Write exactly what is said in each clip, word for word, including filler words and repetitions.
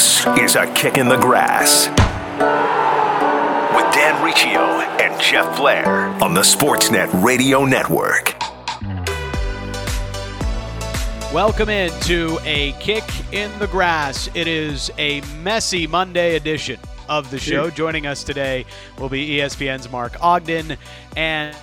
This is A Kick in the Grass with Dan Riccio and Jeff Blair on the Sportsnet Radio Network. Welcome in to A Kick in the Grass. It is a messy Monday edition of the show. Dude. Joining us today will be E S P N's Mark Ogden and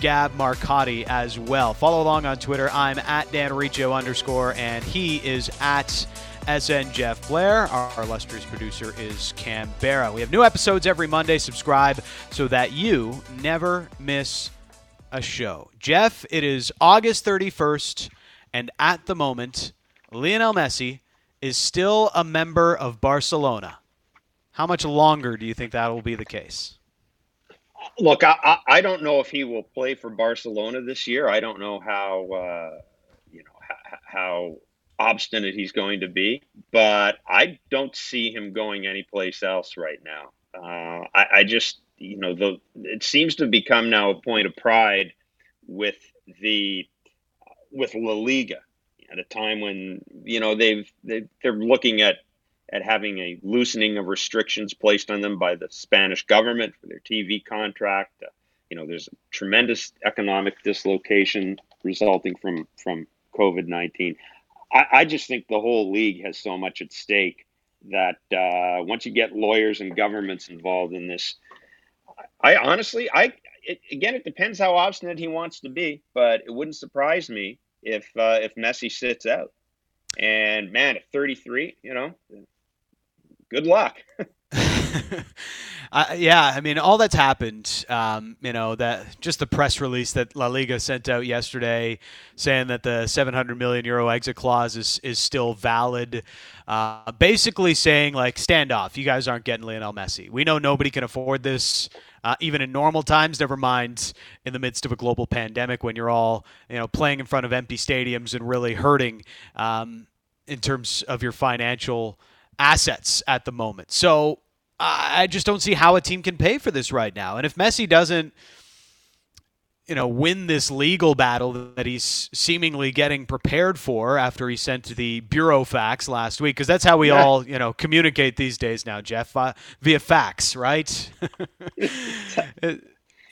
Gab Marcotti as well. Follow along on Twitter. I'm at Dan Riccio underscore, and he is at S N Jeff Blair. Our illustrious producer is Cam Barra. We have new episodes every Monday. Subscribe so that you never miss a show. Jeff, it is August thirty-first, and at the moment, Lionel Messi is still a member of Barcelona. How much longer do you think that will be the case? Look, I, I don't know if he will play for Barcelona this year. I don't know how uh, you know how, how obstinate he's going to be, but I don't see him going anyplace else right now. Uh, I, I just you know the it seems to become now a point of pride with the with La Liga at a time when you know they've they, they're looking at. at having a loosening of restrictions placed on them by the Spanish government for their T V contract. Uh, you know, there's a tremendous economic dislocation resulting from, from COVID nineteen. I, I just think the whole league has so much at stake that uh, once you get lawyers and governments involved in this, I, I honestly, I it, again, it depends how obstinate he wants to be, but it wouldn't surprise me if uh, if Messi sits out. And man, at thirty-three, you know, good luck. uh, yeah, I mean, all that's happened, um, you know, that just the press release that La Liga sent out yesterday saying that the seven hundred million euro exit clause is, is still valid. Uh, basically saying, like, stand off. You guys aren't getting Lionel Messi. We know nobody can afford this, uh, even in normal times, never mind in the midst of a global pandemic when you're all, you know, playing in front of empty stadiums and really hurting um, in terms of your financial assets at the moment. So I just don't see how a team can pay for this right now. And if Messi doesn't, you know, win this legal battle that he's seemingly getting prepared for after he sent the bureau fax last week, because that's how we yeah. all, you know, communicate these days now, Jeff, uh, via fax, right?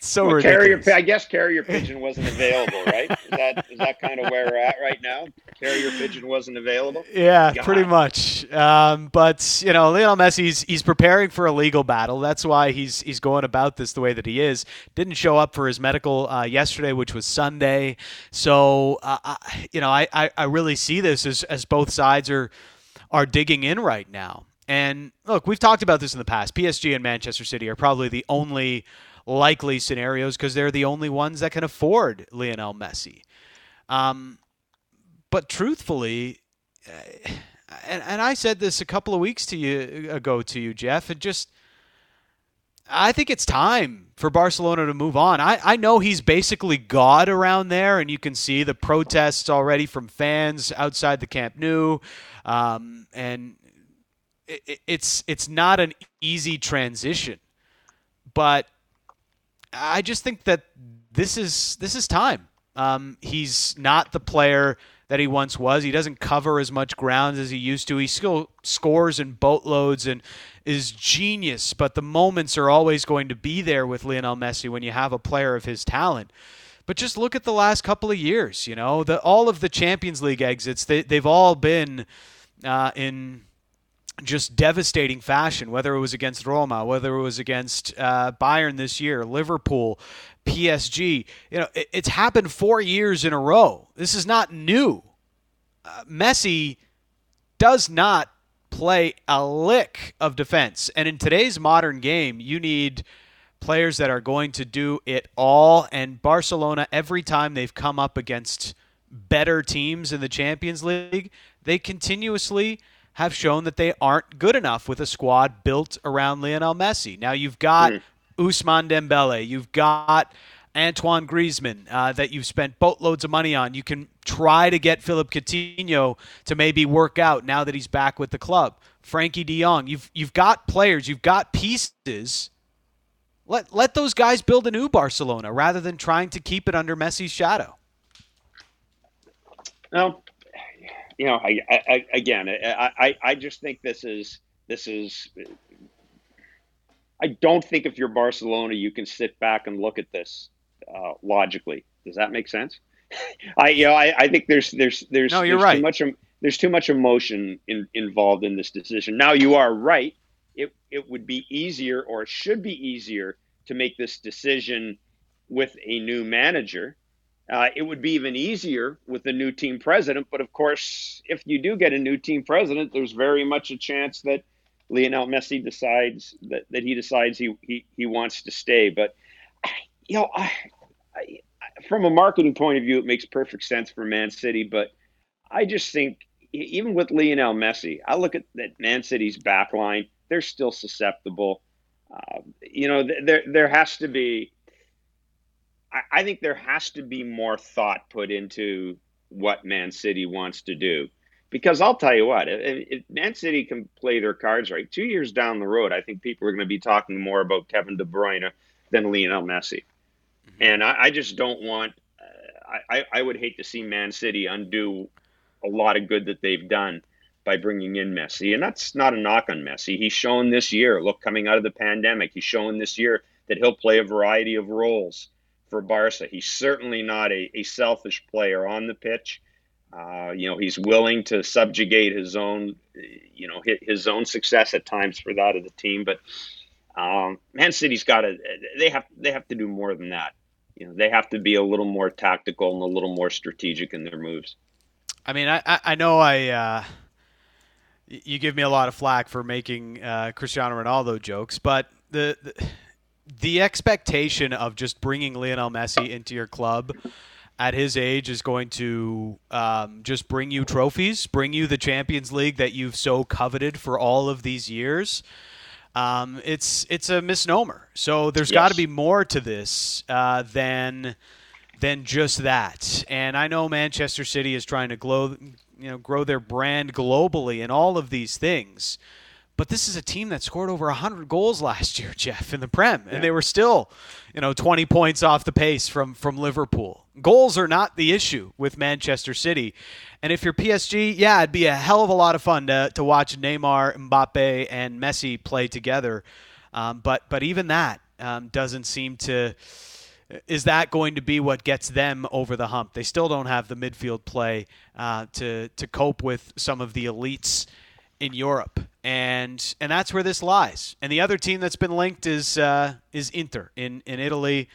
So well, ridiculous. Carrier, I guess carrier pigeon wasn't available, right? Is that is that kind of where we're at right now? Carrier pigeon wasn't available? Yeah, God. Pretty much. Um, but, you know, Lionel Messi's he's preparing for a legal battle. That's why he's he's going about this the way that he is. Didn't show up for his medical uh, yesterday, which was Sunday. So, uh, I, you know, I, I, I really see this as, as both sides are are digging in right now. And, look, we've talked about this in the past. P S G and Manchester City are probably the only likely scenarios because they're the only ones that can afford Lionel Messi. Um, but truthfully, and, and I said this a couple of weeks to you ago to you, Jeff, it just, I think it's time for Barcelona to move on. I, I know he's basically God around there, and you can see the protests already from fans outside the Camp Nou. Um, and it, it's, it's not an easy transition, but I just think that this is this is time. Um, he's not the player that he once was. He doesn't cover as much ground as he used to. He still scores in boatloads and is genius, but the moments are always going to be there with Lionel Messi when you have a player of his talent. But just look at the last couple of years. You know, the, all of the Champions League exits, they, they've all been uh, in just devastating fashion, whether it was against Roma, whether it was against uh, Bayern this year, Liverpool, P S G. You know, it, it's happened four years in a row. This is not new. Uh, Messi does not play a lick of defense. And in today's modern game, you need players that are going to do it all. And Barcelona, every time they've come up against better teams in the Champions League, they continuously have shown that they aren't good enough with a squad built around Lionel Messi. Now you've got mm. Ousmane Dembele, you've got Antoine Griezmann uh, that you've spent boatloads of money on. You can try to get Philipp Coutinho to maybe work out now that he's back with the club. Frankie de Jong, you've you've got players, you've got pieces. Let let those guys build a new Barcelona rather than trying to keep it under Messi's shadow. No. you know, I, I, again, I, I, I just think this is this is. I don't think if you're Barcelona, you can sit back and look at this uh, logically. Does that make sense? I, you know, I, I think there's there's there's, no, you're there's right. too much there's too much emotion in, involved in this decision. Now you are right. It it would be easier, or it should be easier, to make this decision with a new manager. Uh, it would be even easier with a new team president. But of course, if you do get a new team president, there's very much a chance that Lionel Messi decides that, that he decides he, he, he wants to stay. But, you know, I, I, from a marketing point of view, it makes perfect sense for Man City. But I just think even with Lionel Messi, I look at that Man City's back line. They're still susceptible. Uh, you know, there there has to be – I think there has to be more thought put into what Man City wants to do. Because I'll tell you what, if Man City can play their cards right, two years down the road, I think people are going to be talking more about Kevin De Bruyne than Lionel Messi. Mm-hmm. And I, I just don't want uh, – I, I would hate to see Man City undo a lot of good that they've done by bringing in Messi. And that's not a knock on Messi. He's shown this year, look, coming out of the pandemic, he's shown this year that he'll play a variety of roles for Barca. He's certainly not a, a selfish player on the pitch. Uh, you know, he's willing to subjugate his own, you know, his, his own success at times for that of the team. But um, Man City's got to, they have, they have to do more than that. You know, they have to be a little more tactical and a little more strategic in their moves. I mean, I, I know I, uh, you give me a lot of flack for making uh, Cristiano Ronaldo jokes, but the, the, the expectation of just bringing Lionel Messi into your club at his age is going to um, just bring you trophies, bring you the Champions League that you've so coveted for all of these years. Um, it's it's a misnomer. So there's yes. got to be more to this uh, than than just that. And I know Manchester City is trying to glow, you know, grow their brand globally and all of these things. But this is a team that scored over one hundred goals last year, Jeff, in the Prem. And yeah. they were still, you know, twenty points off the pace from, from Liverpool. Goals are not the issue with Manchester City. And if you're P S G, yeah, it'd be a hell of a lot of fun to, to watch Neymar, Mbappe, and Messi play together. Um, but, but even that um, doesn't seem to – is that going to be what gets them over the hump? They still don't have the midfield play uh, to, to cope with some of the elites in Europe. And and that's where this lies. And the other team that's been linked is uh, is Inter in, in Italy,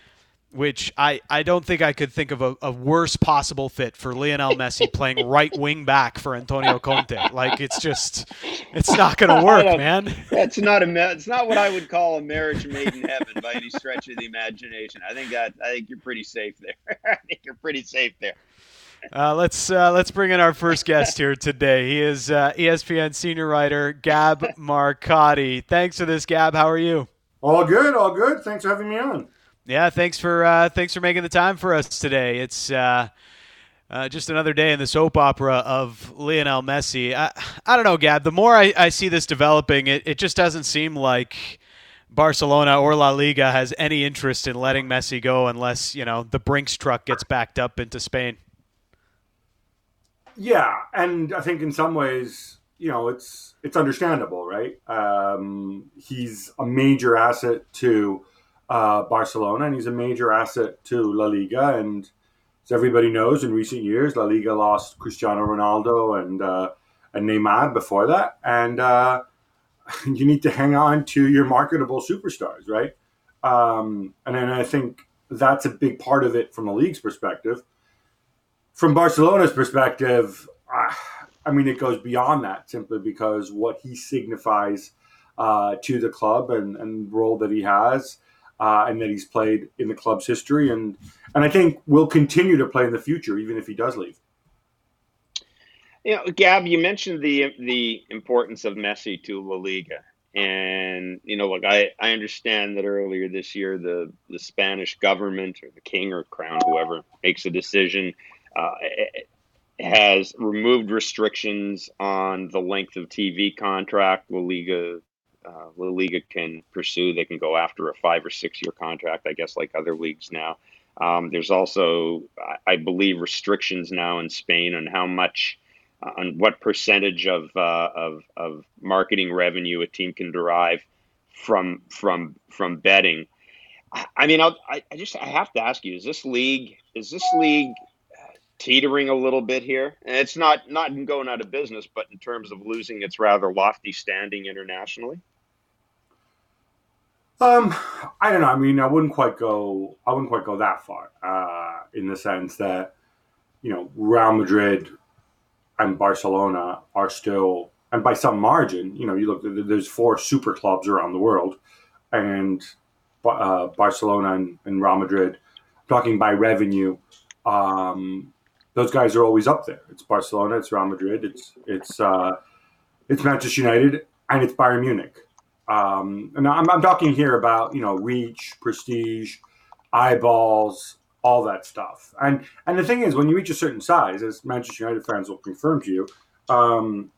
which I, I don't think I could think of a, a worse possible fit for Lionel Messi playing right wing back for Antonio Conte. Like, it's just, it's not going to work, man. That's not a it's not what I would call a marriage made in heaven by any stretch of the imagination. I think that I think you're pretty safe there. I think you're pretty safe there. Uh, let's uh, let's bring in our first guest here today. He is uh, E S P N senior writer Gab Marcotti. Thanks for this, Gab. How are you? All good, all good. Thanks for having me on. Yeah, thanks for uh, thanks for making the time for us today. It's uh, uh, just another day in the soap opera of Lionel Messi. I, I don't know, Gab. The more I, I see this developing, it, it just doesn't seem like Barcelona or La Liga has any interest in letting Messi go unless, you know, the Brinks truck gets backed up into Spain. Yeah, and I think in some ways, you know, it's it's understandable, right? Um, he's a major asset to uh, Barcelona, and he's a major asset to La Liga. And as everybody knows, in recent years, La Liga lost Cristiano Ronaldo and uh, and Neymar before that. And uh, you need to hang on to your marketable superstars, right? Um, and then I think that's a big part of it from the league's perspective. From Barcelona's perspective, uh, I mean, it goes beyond that simply because what he signifies uh, to the club and, and the role that he has uh, and that he's played in the club's history. And, and I think will continue to play in the future, even if he does leave. You know, Gab, you mentioned the the importance of Messi to La Liga. And, you know, look, I, I understand that earlier this year, the, the Spanish government or the king or crown, whoever makes a decision, Uh, has removed restrictions on the length of T V contract. La Liga, uh, La Liga can pursue. They can go after a five or six year contract, I guess, like other leagues now. Um, there's also, I believe, restrictions now in Spain on how much on what percentage of uh, of of marketing revenue a team can derive from from from betting. I mean, I'll, I I just I have to ask you: Is this league is this league teetering a little bit here? And it's not not going out of business, but in terms of losing its rather lofty standing internationally. Um, I don't know. I mean, I wouldn't quite go. I wouldn't quite go that far. Uh, in the sense that, you know, Real Madrid and Barcelona are still, and by some margin, you know, you look, there's four super clubs around the world, and uh, Barcelona and, and Real Madrid, talking by revenue, um, those guys are always up there. It's Barcelona, it's Real Madrid, it's it's uh, it's Manchester United, and it's Bayern Munich. Um, and I'm, I'm talking here about, you know, reach, prestige, eyeballs, all that stuff. And and the thing is, when you reach a certain size, as Manchester United fans will confirm to you, um,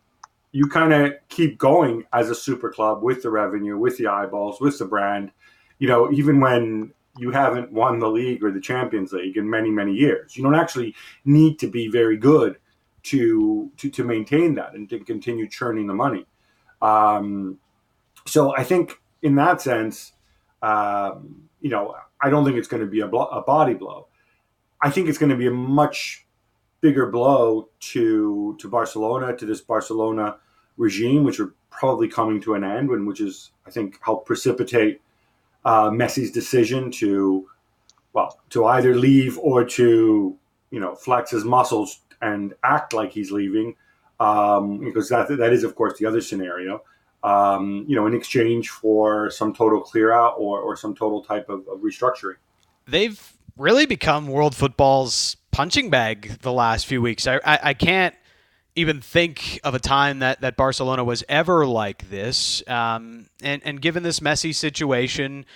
you kind of keep going as a super club with the revenue, with the eyeballs, with the brand, you know, even when you haven't won the league or the Champions League in many, many years. You don't actually need to be very good to to, to maintain that and to continue churning the money. Um, so I think in that sense, um, you know, I don't think it's going to be a, blo- a body blow. I think it's going to be a much bigger blow to to Barcelona, to this Barcelona regime, which are probably coming to an end, and which is, I think, helped precipitate uh, Messi's decision to, well, to either leave or to, you know, flex his muscles and act like he's leaving, um, because that that is, of course, the other scenario. Um, you know, in exchange for some total clear out or, or some total type of, of restructuring. They've really become world football's punching bag the last few weeks. I, I, I can't even think of a time that, that Barcelona was ever like this. Um, and, and given this Messi situation,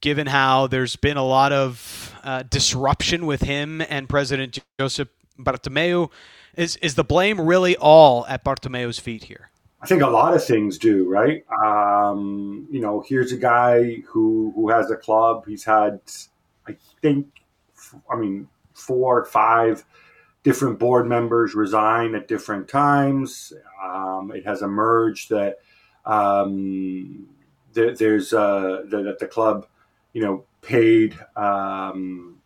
given how there's been a lot of uh, disruption with him and President Josep Bartomeu, is, is the blame really all at Bartomeu's feet here? I think a lot of things do, right? Um, you know, here's a guy who who has a club. He's had, I think, f- I mean, four or five different board members resign at different times. Um, it has emerged that um, th- there's uh, that, that the club, you know, paid um,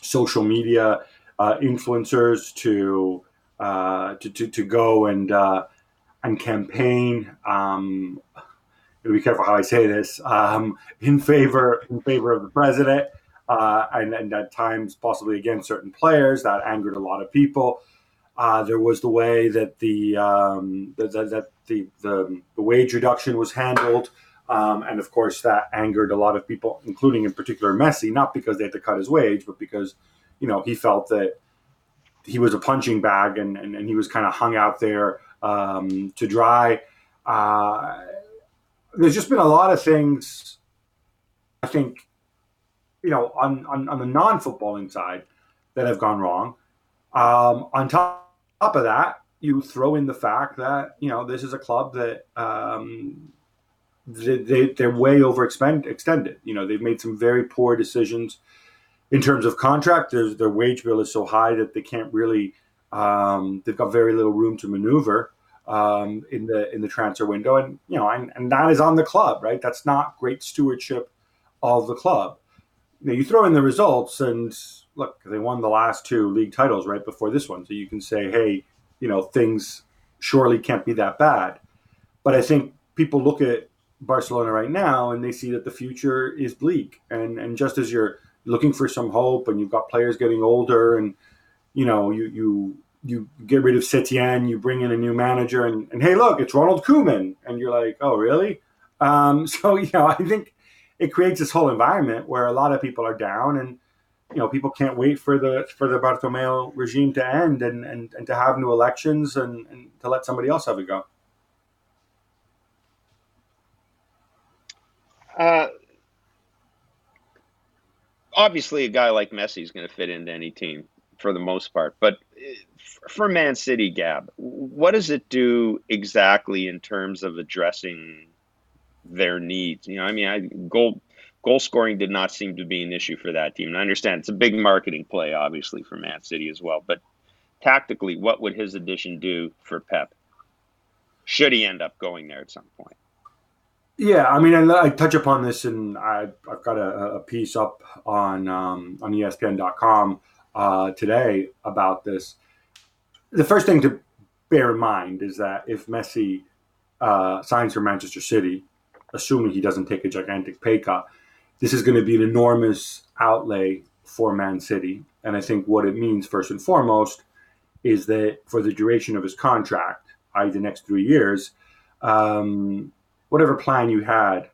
social media uh, influencers to, uh, to to to go and. Uh, and campaign, um, gotta be careful how I say this, um, in favor in favor of the president, uh, and, and at times possibly against certain players. That angered a lot of people. Uh, there was the way that the um, that the, the, the, the the wage reduction was handled, um, and of course that angered a lot of people, including in particular Messi, not because they had to cut his wage, but because, you know, he felt that he was a punching bag and, and, and he was kind of hung out there um, to dry. Uh, there's just been a lot of things, I think, you know, on, on, on the non-footballing side that have gone wrong. Um, on top, top of that, you throw in the fact that, you know, this is a club that, um, they, they, they're way over extended. You know, they've made some very poor decisions in terms of contract. There's, their wage bill is so high that they can't really, Um, they've got very little room to maneuver um, in the in the transfer window, and you know, and, and that is on the club, right? That's not great stewardship of the club. Now you throw in the results, and look, they won the last two league titles right before this one, so you can say, hey, you know, things surely can't be that bad. But I think people look at Barcelona right now and they see that the future is bleak, and and just as you're looking for some hope, and you've got players getting older, and you know, you you you get rid of Setien, you bring in a new manager, and, and hey, look, it's Ronald Koeman. And you're like, oh, really? Um, so, you know, I think it creates this whole environment where a lot of people are down, and, you know, people can't wait for the for the Bartomeu regime to end and, and, and to have new elections and, and to let somebody else have a go. Uh, obviously, a guy like Messi is going to fit into any team, for the most part. But for Man City, Gab, what does it do exactly in terms of addressing their needs? You know, I mean, I, goal goal scoring did not seem to be an issue for that team. And I understand it's a big marketing play, obviously, for Man City as well. But tactically, what would his addition do for Pep? Should he end up going there at some point? Yeah, I mean, I, I touch upon this, and I, I've got a, a piece up on um, on E S P N dot com uh, today about this. The first thing to bear in mind is that if Messi uh, signs for Manchester City, assuming he doesn't take a gigantic pay cut, this is going to be an enormous outlay for Man City. And I think what it means, first and foremost, is that for the duration of his contract, that is the next three years, um, whatever plan you had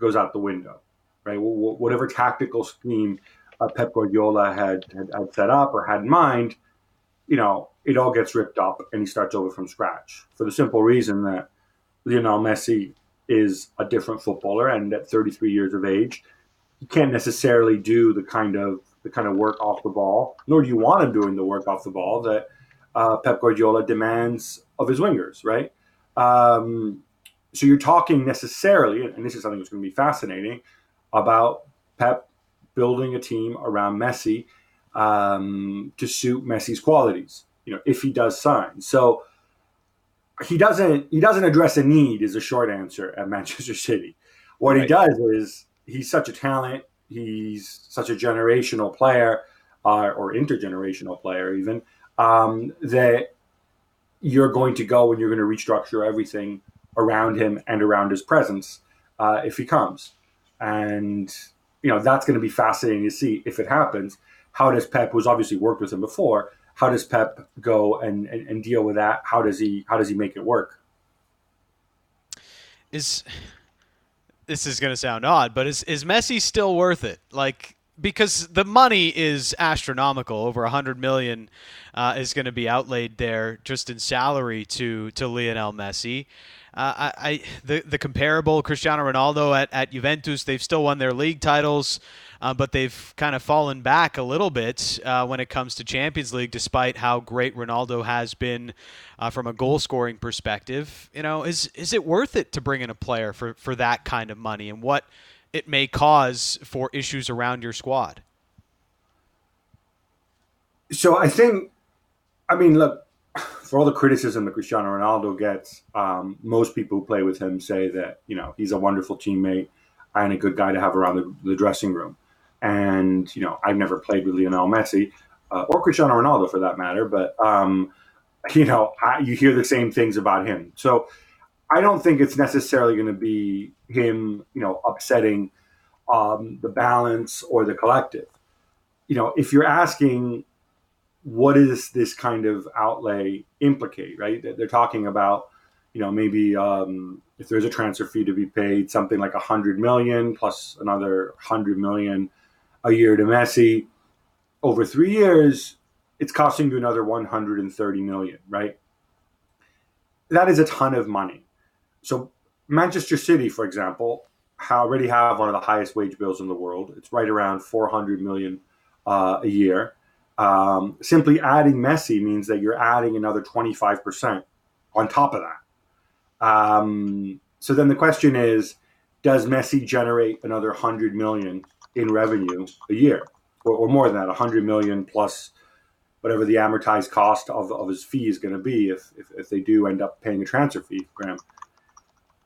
goes out the window, right? Whatever tactical scheme uh, Pep Guardiola had, had had set up or had in mind, you know, it all gets ripped up and he starts over from scratch, for the simple reason that Lionel Messi is a different footballer, and at thirty-three years of age, you can't necessarily do the kind of the kind of work off the ball, nor do you want him doing the work off the ball that uh, Pep Guardiola demands of his wingers, right? Um, So you're talking necessarily, and this is something that's going to be fascinating, about Pep building a team around Messi um, to suit Messi's qualities, you know, if he does sign. So he doesn't he doesn't address a need is a short answer at Manchester City. What right. he does is, he's such a talent, he's such a generational player, uh, or intergenerational player even, um, that you're going to go and you're going to restructure everything around him and around his presence uh, if he comes. And, you know, that's going to be fascinating to see if it happens. How does Pep, who's obviously worked with him before, how does Pep go and, and, and deal with that? How does he how does he make it work? Is this is going to sound odd, but is, is Messi still worth it? Like, because the money is astronomical. Over one hundred million dollars uh, is going to be outlaid there just in salary to, to Lionel Messi. Uh, I, I the, the comparable Cristiano Ronaldo at, at Juventus, they've still won their league titles, uh, but they've kind of fallen back a little bit uh, when it comes to Champions League, despite how great Ronaldo has been uh, from a goal-scoring perspective. You know, is is it worth it to bring in a player for, for that kind of money, and what it may cause for issues around your squad? So I think, I mean, look, for all the criticism that Cristiano Ronaldo gets, um, most people who play with him say that, you know, he's a wonderful teammate and a good guy to have around the, the dressing room. And, you know, I've never played with Lionel Messi uh, or Cristiano Ronaldo for that matter, but, um, you know, I, you hear the same things about him. So I don't think it's necessarily going to be him, you know, upsetting um, the balance or the collective. You know, if you're asking, what does this kind of outlay implicate, right? They're talking about, you know, maybe um, if there's a transfer fee to be paid, something like one hundred million plus another one hundred million a year to Messi. Over three years, it's costing you another one hundred thirty million, right? That is a ton of money. So Manchester City, for example, already have one of the highest wage bills in the world. It's right around four hundred million uh, a year. Um, simply adding Messi means that you're adding another twenty-five percent on top of that. Um, so then the question is, does Messi generate another one hundred million in revenue a year, or, or more than that, one hundred million plus whatever the amortized cost of, of his fee is going to be if, if, if they do end up paying a transfer fee, Graham?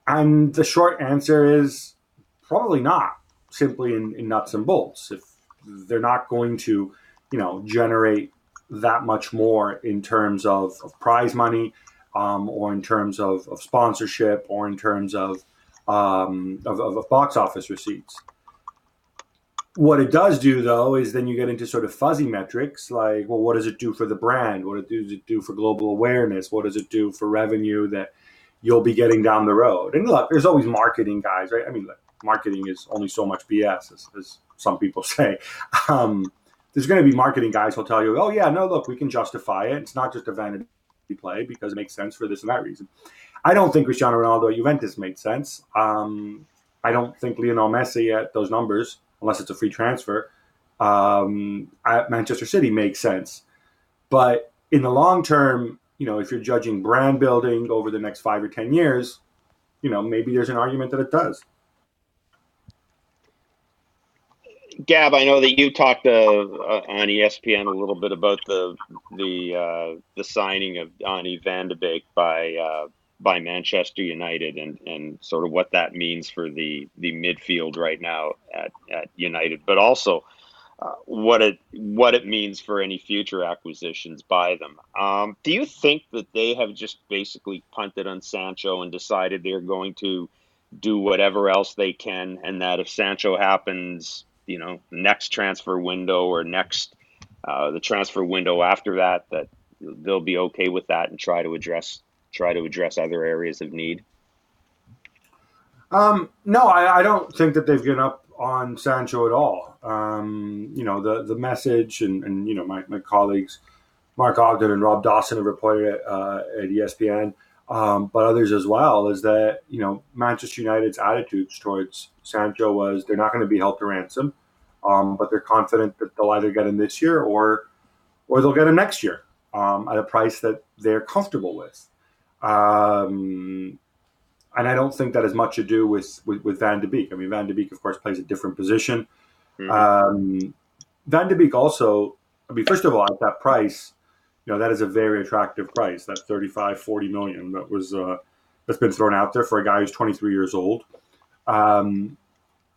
And the short answer is probably not, simply in, in nuts and bolts. If they're not going to, you know, generate that much more in terms of, of prize money, um, or in terms of, of sponsorship, or in terms of, um, of, of box office receipts. What it does do, though, is then you get into sort of fuzzy metrics like, well, what does it do for the brand? What does it do for global awareness? What does it do for revenue that you'll be getting down the road? And look, there's always marketing guys, right? I mean, look, marketing is only so much B S, as, as some people say. Um, There's going to be marketing guys who'll tell you, oh, yeah, no, look, we can justify it. It's not just a vanity play because it makes sense for this and that reason. I don't think Cristiano Ronaldo at Juventus made sense. Um, I don't think Lionel Messi at those numbers, unless it's a free transfer, um, at Manchester City makes sense. But in the long term, you know, if you're judging brand building over the next five or ten years, you know, maybe there's an argument that it does. Gab, I know that you talked uh, on E S P N a little bit about the the uh, the signing of Donny van de Beek by uh, by Manchester United, and, and sort of what that means for the, the midfield right now at, at United, but also uh, what it what it means for any future acquisitions by them. Um, do you think that they have just basically punted on Sancho and decided they're going to do whatever else they can, and that if Sancho happens, you know, next transfer window or next uh, the transfer window after that, that they'll be okay with that and try to address try to address other areas of need? Um, no, I, I don't think that they've given up on Sancho at all. Um, you know, the the message and, and you know, my, my colleagues, Mark Ogden and Rob Dawson, have reported it uh, at E S P N. Um, but others as well, is that, you know, Manchester United's attitudes towards Sancho was they're not going to be held to ransom, um, but they're confident that they'll either get him this year or or they'll get him next year um, at a price that they're comfortable with. Um, and I don't think that has much to do with, with, with Van de Beek. I mean, Van de Beek, of course, plays a different position. Mm-hmm. Um, Van de Beek also, I mean, first of all, at that price, you know, that is a very attractive price, that thirty-five, forty million that was, uh, that's been thrown out there for a guy who's twenty-three years old. Um,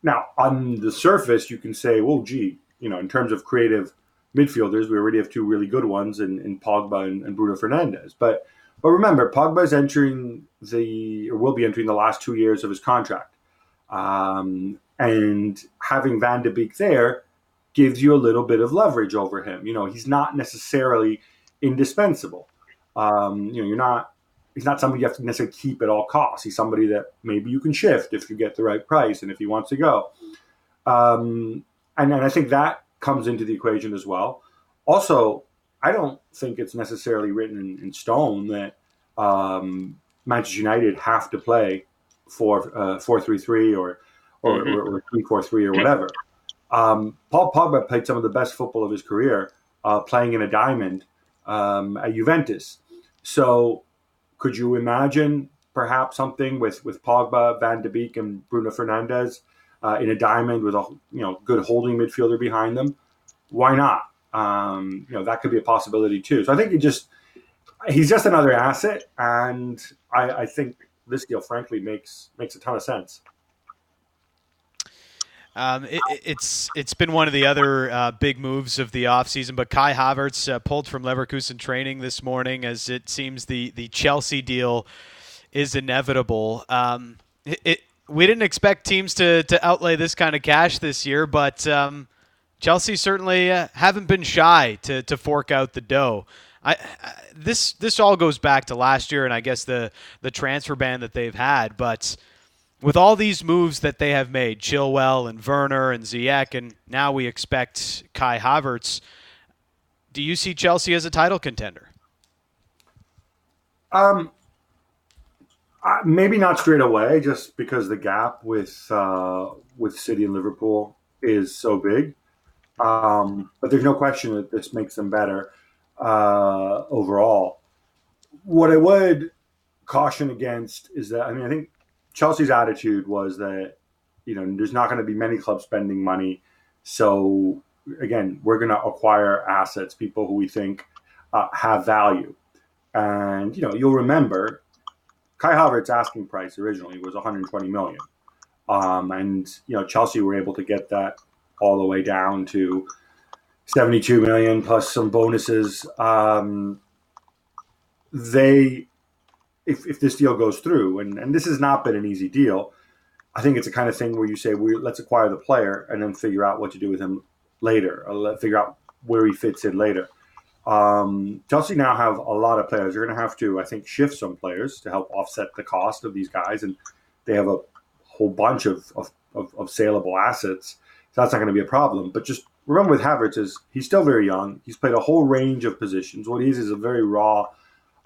now, on the surface, you can say, well, gee, you know, in terms of creative midfielders, we already have two really good ones in, in Pogba and, and Bruno Fernandes. But but remember, Pogba is entering the, or will be entering the last two years of his contract. Um, and having Van de Beek there gives you a little bit of leverage over him. You know, he's not necessarily indispensable. Um, you know, you're not, he's not somebody you have to necessarily keep at all costs. He's somebody that maybe you can shift if you get the right price and if he wants to go. Um, and, and I think that comes into the equation as well. Also, I don't think it's necessarily written in, in stone that um, Manchester United have to play four, uh, four three three or, or, mm-hmm. or, or three four three or whatever. Um, Paul Pogba played some of the best football of his career uh, playing in a diamond Um, at Juventus. So could you imagine perhaps something with, with Pogba, Van de Beek, and Bruno Fernandes uh, in a diamond with a you know good holding midfielder behind them? Why not? Um, you know, that could be a possibility too. So I think he just he's just another asset, and I, I think this deal, frankly, makes makes a ton of sense. Um, it, it's it's been one of the other uh, big moves of the offseason, but Kai Havertz uh, pulled from Leverkusen training this morning, as it seems the, the Chelsea deal is inevitable. Um, it, it we didn't expect teams to, to outlay this kind of cash this year, but um, Chelsea certainly uh, haven't been shy to, to fork out the dough. I, I this this all goes back to last year, and I guess the the transfer ban that they've had, but with all these moves that they have made, Chilwell and Werner and Ziyech, and now we expect Kai Havertz, do you see Chelsea as a title contender? Um, uh, maybe not straight away, just because the gap with uh, with City and Liverpool is so big. Um, but there's no question that this makes them better uh, overall. What I would caution against is that, I mean, I think Chelsea's attitude was that, you know, there's not going to be many clubs spending money. So, again, we're going to acquire assets, people who we think uh, have value. And, you know, you'll remember Kai Havertz's asking price originally was one hundred twenty million dollars. Um, and, you know, Chelsea were able to get that all the way down to seventy-two million dollars plus some bonuses. Um, they... If, if this deal goes through, and, and this has not been an easy deal, I think it's the kind of thing where you say, we, let's acquire the player and then figure out what to do with him later, or let, figure out where he fits in later. Um, Chelsea now have a lot of players. You're going to have to, I think, shift some players to help offset the cost of these guys, and they have a whole bunch of, of, of, of saleable assets, so that's not going to be a problem. But just remember with Havertz, is he's still very young. He's played a whole range of positions. What he is is a very raw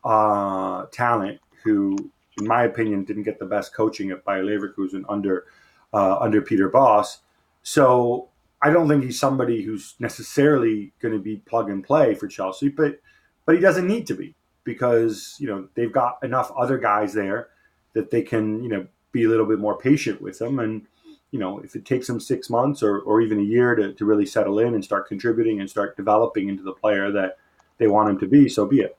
uh, talent, who, in my opinion, didn't get the best coaching at Bayer Leverkusen under uh, under Peter Bosz. So I don't think he's somebody who's necessarily going to be plug and play for Chelsea, but but he doesn't need to be, because, you know, they've got enough other guys there that they can, you know, be a little bit more patient with them. And you know, if it takes him six months or, or even a year to, to really settle in and start contributing and start developing into the player that they want him to be, so be it.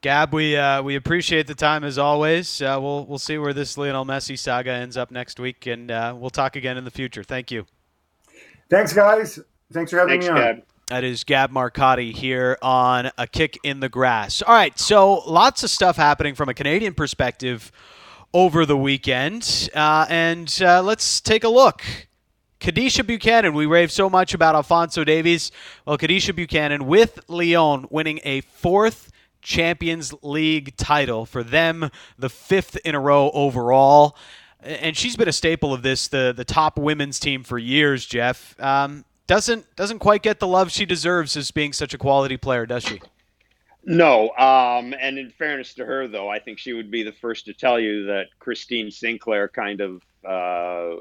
Gab, we uh, we appreciate the time as always. Uh, we'll we'll see where this Lionel Messi saga ends up next week, and uh, we'll talk again in the future. Thank you. Thanks, guys. Thanks for having Thanks, me on. Gab. That is Gab Marcotti here on A Kick in the Grass. All right, so lots of stuff happening from a Canadian perspective over the weekend, uh, and uh, let's take a look. Khadijah Buchanan, we rave so much about Alphonso Davies. Well, Khadijah Buchanan with Lyon winning a fourth Champions League title for them, the fifth in a row overall. And she's been a staple of this, the the top women's team for years, Jeff. Um, doesn't doesn't quite get the love she deserves as being such a quality player, does she? No. Um, and in fairness to her, though, I think she would be the first to tell you that Christine Sinclair kind of uh,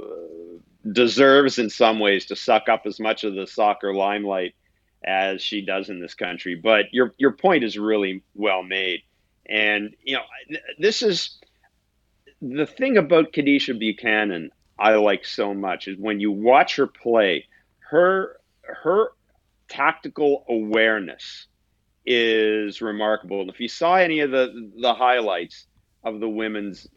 deserves in some ways to suck up as much of the soccer limelight as she does in this country. But your your point is really well made. And, you know, this is the thing about Khadijah Buchanan I like so much is when you watch her play, her her tactical awareness is remarkable. And if you saw any of the, the highlights of the women's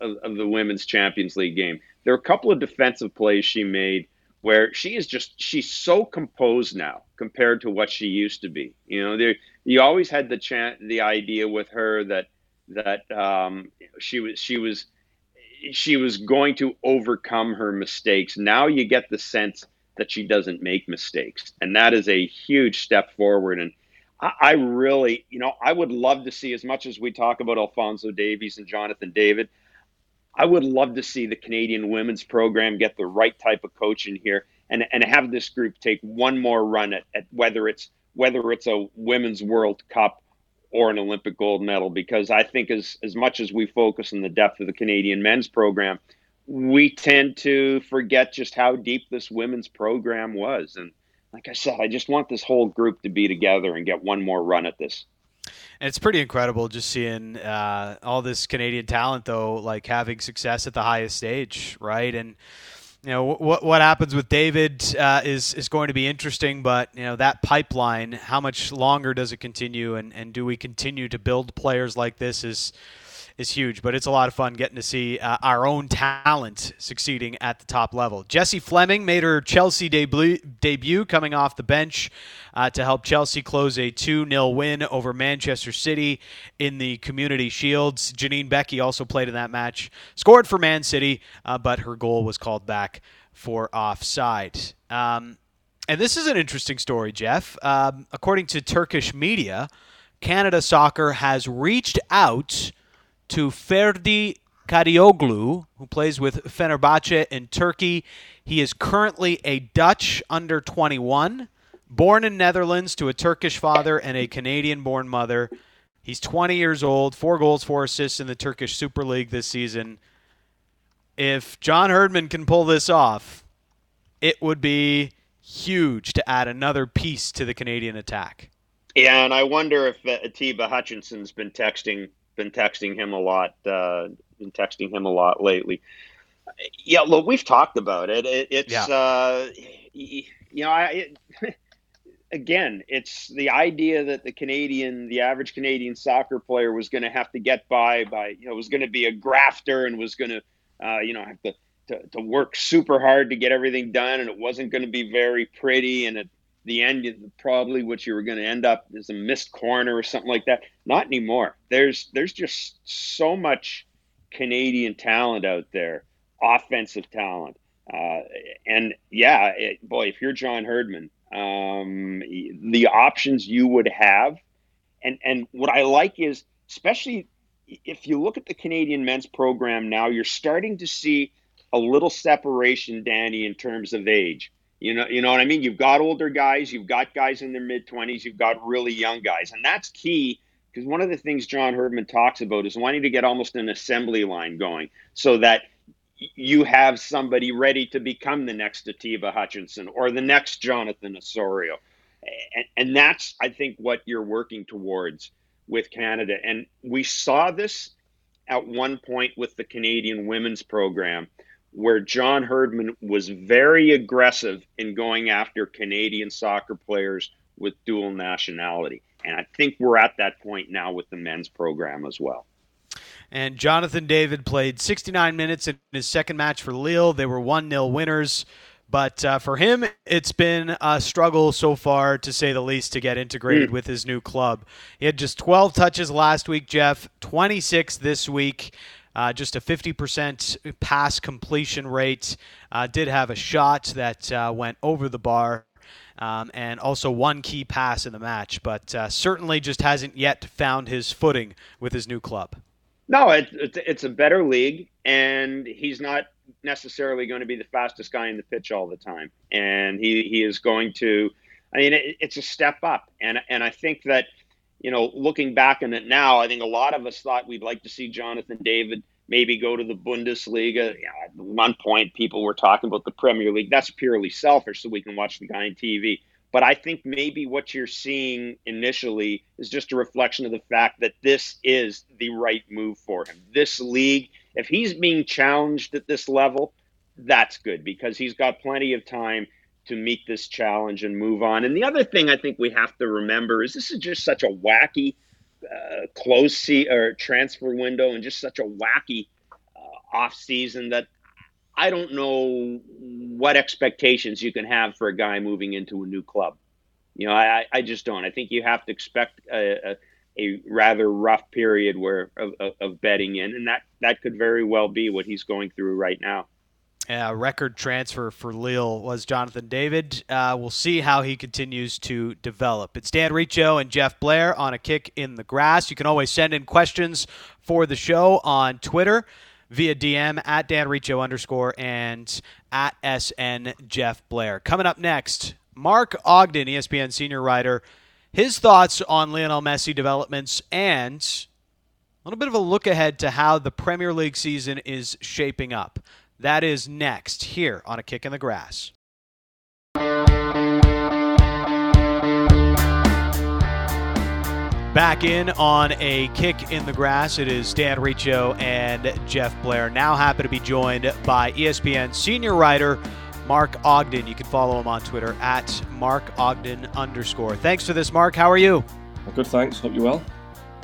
uh, of, of the women's Champions League game, there are a couple of defensive plays she made where she is just, she's so composed now compared to what she used to be. You know, there, you always had the chance, the idea with her that, that um, she was, she was, she was going to overcome her mistakes. Now you get the sense that she doesn't make mistakes. And that is a huge step forward. And I, I really, you know, I would love to see, as much as we talk about Alphonso Davies and Jonathan David, I would love to see the Canadian women's program get the right type of coach in here and, and have this group take one more run at, at whether it's whether it's a Women's World Cup or an Olympic gold medal, because I think as, as much as we focus on the depth of the Canadian men's program, we tend to forget just how deep this women's program was. And like I said, I just want this whole group to be together and get one more run at this. And it's pretty incredible just seeing uh, all this Canadian talent, though, like having success at the highest stage, right? And you know what what happens with David uh, is is going to be interesting, but you know that pipeline, how much longer does it continue, and, and do we continue to build players like this is is huge. But it's a lot of fun getting to see uh, our own talent succeeding at the top level. Jessie Fleming made her Chelsea debut, debut coming off the bench uh, to help Chelsea close a two nil win over Manchester City in the Community Shields. Janine Becky also played in that match, scored for Man City, uh, but her goal was called back for offside. Um, and this is an interesting story, Jeff. Um, according to Turkish media, Canada Soccer has reached out to Ferdi Kadıoğlu, who plays with Fenerbahçe in Turkey. He is currently a Dutch under twenty-one, born in Netherlands to a Turkish father and a Canadian-born mother. He's twenty years old, four goals, four assists in the Turkish Super League this season. If John Herdman can pull this off, it would be huge to add another piece to the Canadian attack. Yeah, and I wonder if Atiba Hutchinson's been texting been texting him a lot, uh, been texting him a lot lately. Yeah. Look, we've talked about it. it it's, yeah. uh, you know, I, it, again, it's the idea that the Canadian, the average Canadian soccer player was going to have to get by by, you know, was going to be a grafter and was going to, uh, you know, have to, to, to work super hard to get everything done. And it wasn't going to be very pretty. And at the end, probably what you were going to end up is a missed corner or something like that. Not anymore. There's there's just so much Canadian talent out there, offensive talent. Uh, and, yeah, it, boy, if you're John Herdman, um, the options you would have. And, and what I like is, especially if you look at the Canadian men's program now, you're starting to see a little separation, Danny, in terms of age. You know, you know what I mean? You've got older guys, you've got guys in their mid-twenties, you've got really young guys. And that's key, because one of the things John Herdman talks about is wanting to get almost an assembly line going so that you have somebody ready to become the next Atiba Hutchinson or the next Jonathan Osorio. And, and that's, I think, what you're working towards with Canada. And we saw this at one point with the Canadian women's program, where John Herdman was very aggressive in going after Canadian soccer players with dual nationality. And I think we're at that point now with the men's program as well. And Jonathan David played sixty-nine minutes in his second match for Lille. They were one nil winners. But uh, for him, it's been a struggle so far, to say the least, to get integrated mm. with his new club. He had just twelve touches last week, Jeff, twenty-six this week, uh, just a fifty percent pass completion rate. Uh, did have a shot that uh, went over the bar, um, and also one key pass in the match, but uh, certainly just hasn't yet found his footing with his new club. No, it, it, it's a better league, and he's not necessarily going to be the fastest guy in the pitch all the time. And he, he is going to, I mean, it, it's a step up. And, and I think that, you know, looking back on it now, I think a lot of us thought we'd like to see Jonathan David maybe go to the Bundesliga. At one point, people were talking about the Premier League. That's purely selfish, so we can watch the guy on T V. But I think maybe what you're seeing initially is just a reflection of the fact that this is the right move for him. This league, if he's being challenged at this level, that's good, because he's got plenty of time to meet this challenge and move on. And the other thing I think we have to remember is this is just such a wacky uh, close see- or transfer window, and just such a wacky uh, offseason that I don't know what expectations you can have for a guy moving into a new club. You know, I, I just don't. I think you have to expect a, a, a rather rough period where of, of betting in, and that, that could very well be what he's going through right now. Yeah, record transfer for Lille was Jonathan David. Uh, we'll see how he continues to develop. It's Dan Riccio and Jeff Blair on A Kick in the Grass. You can always send in questions for the show on Twitter via D M at Dan Riccio underscore and at S N Jeff Blair. Coming up next, Mark Ogden, E S P N senior writer, his thoughts on Lionel Messi developments and a little bit of a look ahead to how the Premier League season is shaping up. That is next here on A Kick in the Grass. Back in on A Kick in the Grass. It is Dan Riccio and Jeff Blair. Now happy to be joined by E S P N senior writer Mark Ogden. You can follow him on Twitter at Mark Ogden underscore. Thanks for this, Mark. How are you? Well, good, thanks. Hope you're well.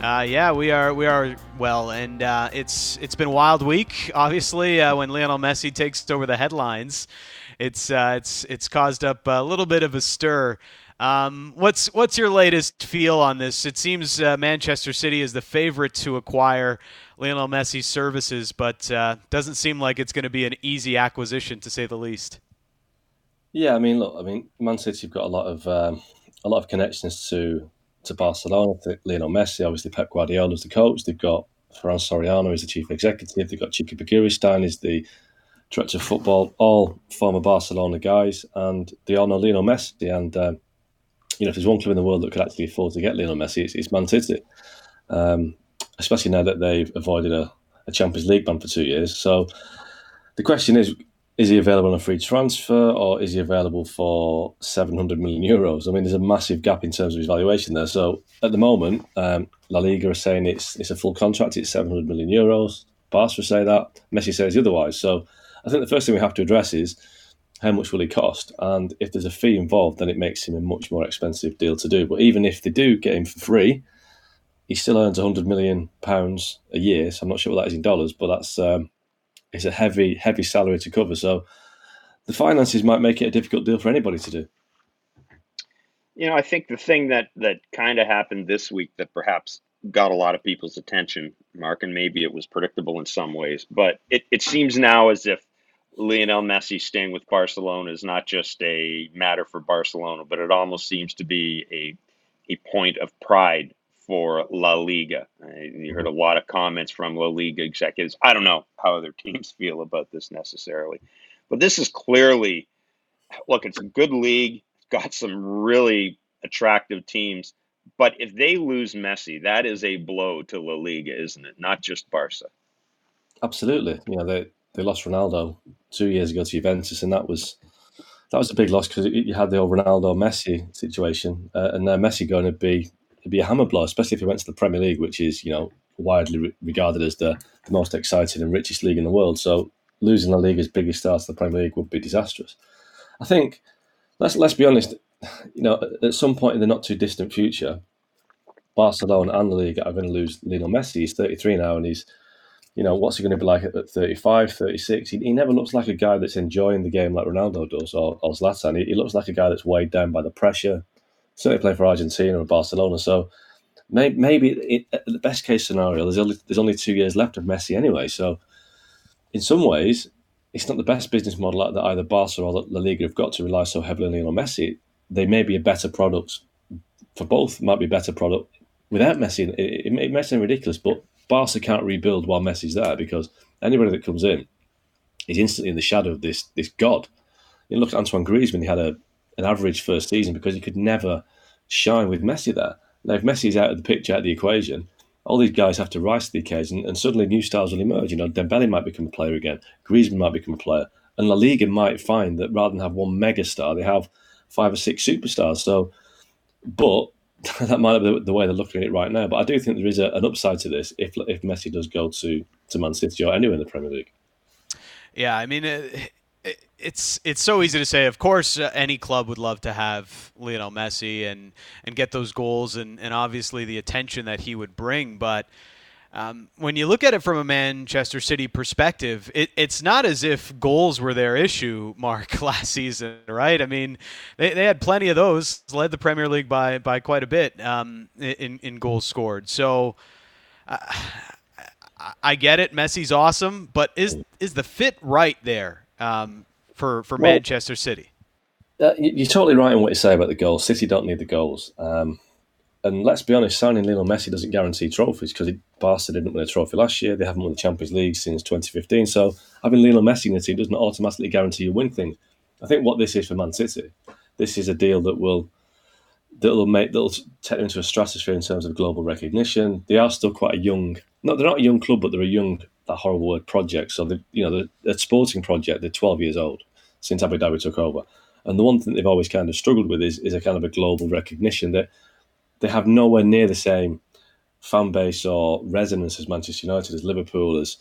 Uh, yeah, we are. We are well, and uh, it's it's been a wild week. Obviously, uh, when Lionel Messi takes over the headlines, it's uh, it's it's caused up a little bit of a stir. Um, what's what's your latest feel on this? It seems uh, Manchester City is the favorite to acquire Lionel Messi's services, but uh, doesn't seem like it's going to be an easy acquisition, to say the least. Yeah, I mean, look, I mean, Man City have got a lot of um, a lot of connections to to Barcelona, to Lionel Messi. Obviously, Pep Guardiola is the coach. They've got Ferran Soriano is the chief executive. They've got Chiki Bekiristan is the director of football. All former Barcelona guys, and they all know Lionel Messi. And um, you know, if there's one club in the world that could actually afford to get Lionel Messi, it's, it's Man City, um, especially now that they've avoided a, a Champions League ban for two years. So the question is, is he available on a free transfer, or is he available for seven hundred million euros? I mean, there's a massive gap in terms of his valuation there. So at the moment, um, La Liga are saying it's it's a full contract, it's seven hundred million euros. Barca say that, Messi says otherwise. So I think the first thing we have to address is, how much will he cost? And if there's a fee involved, then it makes him a much more expensive deal to do. But even if they do get him for free, he still earns one hundred million pounds a year. So I'm not sure what that is in dollars, but that's um, it's a heavy, heavy salary to cover. So the finances might make it a difficult deal for anybody to do. You know, I think the thing that, that kind of happened this week that perhaps got a lot of people's attention, Mark, and maybe it was predictable in some ways, but it, it seems now as if Lionel Messi staying with Barcelona is not just a matter for Barcelona, but it almost seems to be a a point of pride for La Liga. You heard a lot of comments from La Liga executives. I don't know how other teams feel about this necessarily, but this is clearly, look, it's a good league. It's got some really attractive teams, but if they lose Messi, that is a blow to La Liga, isn't it? Not just Barca. Absolutely. You know, they, They lost Ronaldo two years ago to Juventus, and that was that was a big loss because you had the old Ronaldo-Messi situation, uh, and now Messi going to be it'd be a hammer blow, especially if he went to the Premier League, which is, you know, widely re- regarded as the, the most exciting and richest league in the world. So losing La Liga's biggest star to the Premier League would be disastrous. I think, let's let's be honest, you know, at some point in the not too distant future, Barcelona and La Liga are going to lose Lionel Messi. He's thirty-three now, and he's, you know, what's he going to be like at thirty-five, thirty-six? He, he never looks like a guy that's enjoying the game like Ronaldo does, or, or Zlatan. He, he looks like a guy that's weighed down by the pressure, certainly playing for Argentina or Barcelona. So maybe, maybe it, it, the best case scenario, there's only, there's only two years left of Messi anyway. So in some ways, it's not the best business model that either Barca or La Liga have got to rely so heavily on Lionel Messi. They may be a better product for both, might be a better product without Messi. It, it, it may sound ridiculous, but Barca can't rebuild while Messi's there, because anybody that comes in is instantly in the shadow of this this god. You look at Antoine Griezmann; he had a an average first season because he could never shine with Messi there. Now, if Messi's out of the picture, out of the equation, all these guys have to rise to the occasion, and suddenly new stars will emerge. You know, Dembele might become a player again, Griezmann might become a player, and La Liga might find that rather than have one megastar, they have five or six superstars. So, but that might be the way they're looking at it right now. But I do think there is a, an upside to this if if Messi does go to, to Man City or anywhere in the Premier League. Yeah, I mean, it, it, it's it's so easy to say. Of course, uh, any club would love to have Lionel Messi and, and get those goals and, and obviously the attention that he would bring. But um, when you look at it from a Manchester City perspective, it, it's not as if goals were their issue, Mark, last season, right? I mean, they, they had plenty of those, led the Premier League by, by quite a bit um, in, in goals scored. So uh, I get it. Messi's awesome, but is is the fit right there um, for, for well, Manchester City? Uh, you're totally right in what you say about the goals. City don't need the goals. Um And let's be honest, signing Lionel Messi doesn't guarantee trophies, because Barca didn't win a trophy last year. They haven't won the Champions League since twenty fifteen. So having Lionel Messi in the team doesn't automatically guarantee you win things. I think what this is for Man City, this is a deal that will that will make that will take them into a stratosphere in terms of global recognition. They are still quite a young, no, they're not a young club, but they're a young, that horrible word, project. So they, you know, they're, they're a sporting project. They're twelve years old since Abu Dhabi took over. And the one thing they've always kind of struggled with is is a kind of a global recognition that. They have nowhere near the same fan base or resonance as Manchester United, as Liverpool, as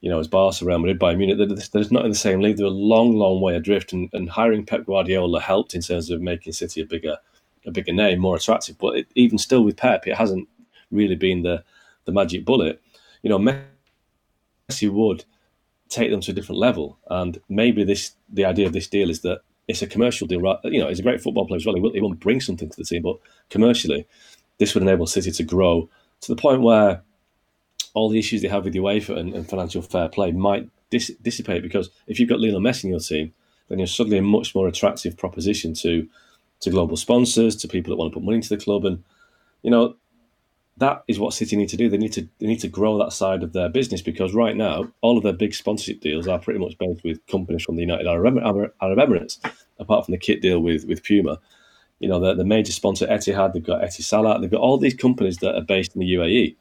you know, as Barca, Real Madrid, Bayern Munich. They're, they're not in the same league. They're a long, long way adrift. And, and hiring Pep Guardiola helped in terms of making City a bigger, a bigger name, more attractive. But it, even still with Pep, it hasn't really been the the magic bullet. You know, Messi would take them to a different level. And maybe this the idea of this deal is that. It's a commercial deal, right? You know, he's a great football player as well. He won't, he won't bring something to the team, but commercially, this would enable City to grow to the point where all the issues they have with UEFA and, and financial fair play might dis- dissipate. Because if you've got Lionel Messi in your team, then you're suddenly a much more attractive proposition to to global sponsors, to people that want to put money into the club, and you know that is what City need to do. They need to they need to grow that side of their business, because right now all of their big sponsorship deals are pretty much based with companies from the United Arab Emirates. Apart from the kit deal with with Puma, you know, the the major sponsor Etihad, they've got Etisalat, they've got all these companies that are based in the U A E.